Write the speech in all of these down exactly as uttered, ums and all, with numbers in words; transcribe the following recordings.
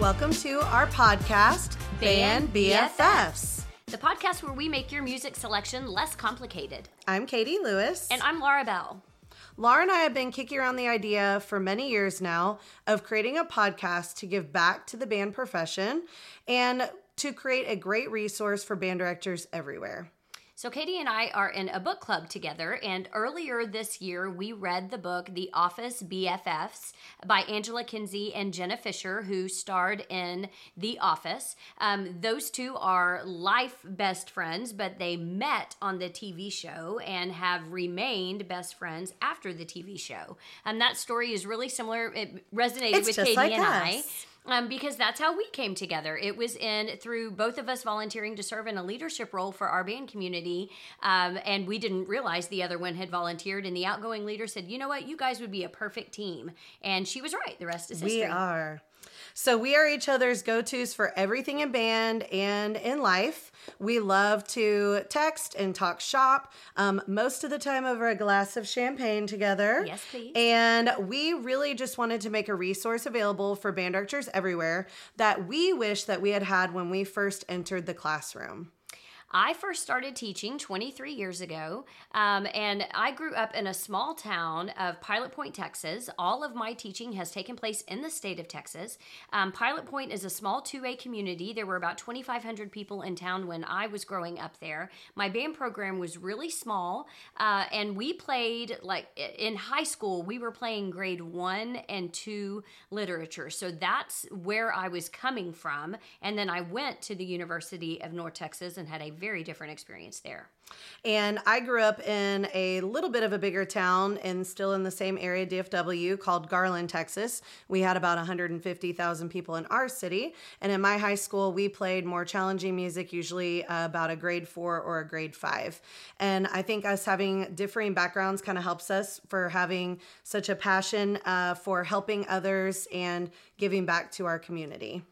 Welcome to our podcast, Band B F Fs. The podcast where we make your music selection less complicated. I'm Katie Lewis. And I'm Laura Bell. Laura and I have been kicking around the idea for many years now of creating a podcast to give back to the band profession and to create a great resource for band directors everywhere. So Katie and I are in a book club together, and earlier this year we read the book The Office B F Fs by Angela Kinsey and Jenna Fisher, who starred in The Office. Um, those two are life best friends, but they met on the T V show and have remained best friends after the T V show. And um, that story is really similar. It resonated it's with Katie like and us. I. Um, because that's how we came together. It was in through both of us volunteering to serve in a leadership role for our band community, um, and we didn't realize the other one had volunteered, and the outgoing leader said, you know what, you guys would be a perfect team. And she was right. The rest is history. We are. So we are each other's go-tos for everything in band and in life. We love to text and talk shop, um, most of the time over a glass of champagne together. Yes, please. And we really just wanted to make a resource available for band directors everywhere that we wish that we had had when we first entered the classroom. I first started teaching twenty-three years ago, um, and I grew up in a small town of Pilot Point, Texas. All of my teaching has taken place in the state of Texas. Um, Pilot Point is a small two A community. There were about twenty-five hundred people in town when I was growing up there. My band program was really small, uh, and we played, like, in high school, we were playing grade one and two literature. So that's where I was coming from, and then I went to the University of North Texas and had a very different experience there. And I grew up in a little bit of a bigger town and still in the same area, D F W, called Garland, Texas. We had about one hundred fifty thousand people in our city. And in my high school, we played more challenging music, usually uh, about a grade four or a grade five. And I think us having differing backgrounds kind of helps us for having such a passion uh, for helping others and giving back to our community.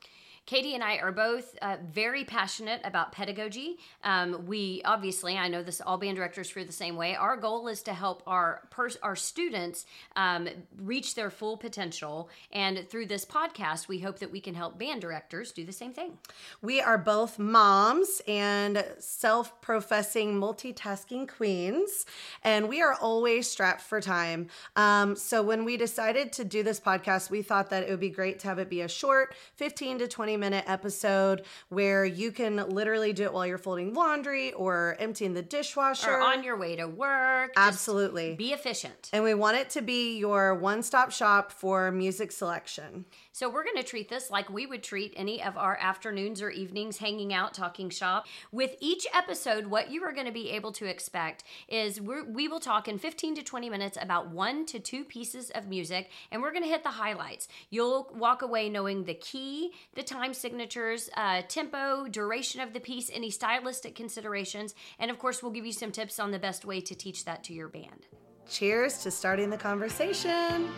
Katie and I are both uh, very passionate about pedagogy. Um, we obviously, I know this, all band directors feel the same way. Our goal is to help our pers- our students um, reach their full potential. And through this podcast, we hope that we can help band directors do the same thing. We are both moms and self-professing multitasking queens, and we are always strapped for time. Um, so when we decided to do this podcast, we thought that it would be great to have it be a short fifteen to twenty minute episode where you can literally do it while you're folding laundry or emptying the dishwasher. Or on your way to work. Absolutely. Just be efficient. And we want it to be your one-stop shop for music selection. So we're going to treat this like we would treat any of our afternoons or evenings hanging out, talking shop. With each episode, what you are going to be able to expect is we're, we will talk in fifteen to twenty minutes about one to two pieces of music, and we're going to hit the highlights. You'll walk away knowing the key, the time, time signatures, uh, tempo, duration of the piece, any stylistic considerations, and of course, we'll give you some tips on the best way to teach that to your band. Cheers to starting the conversation.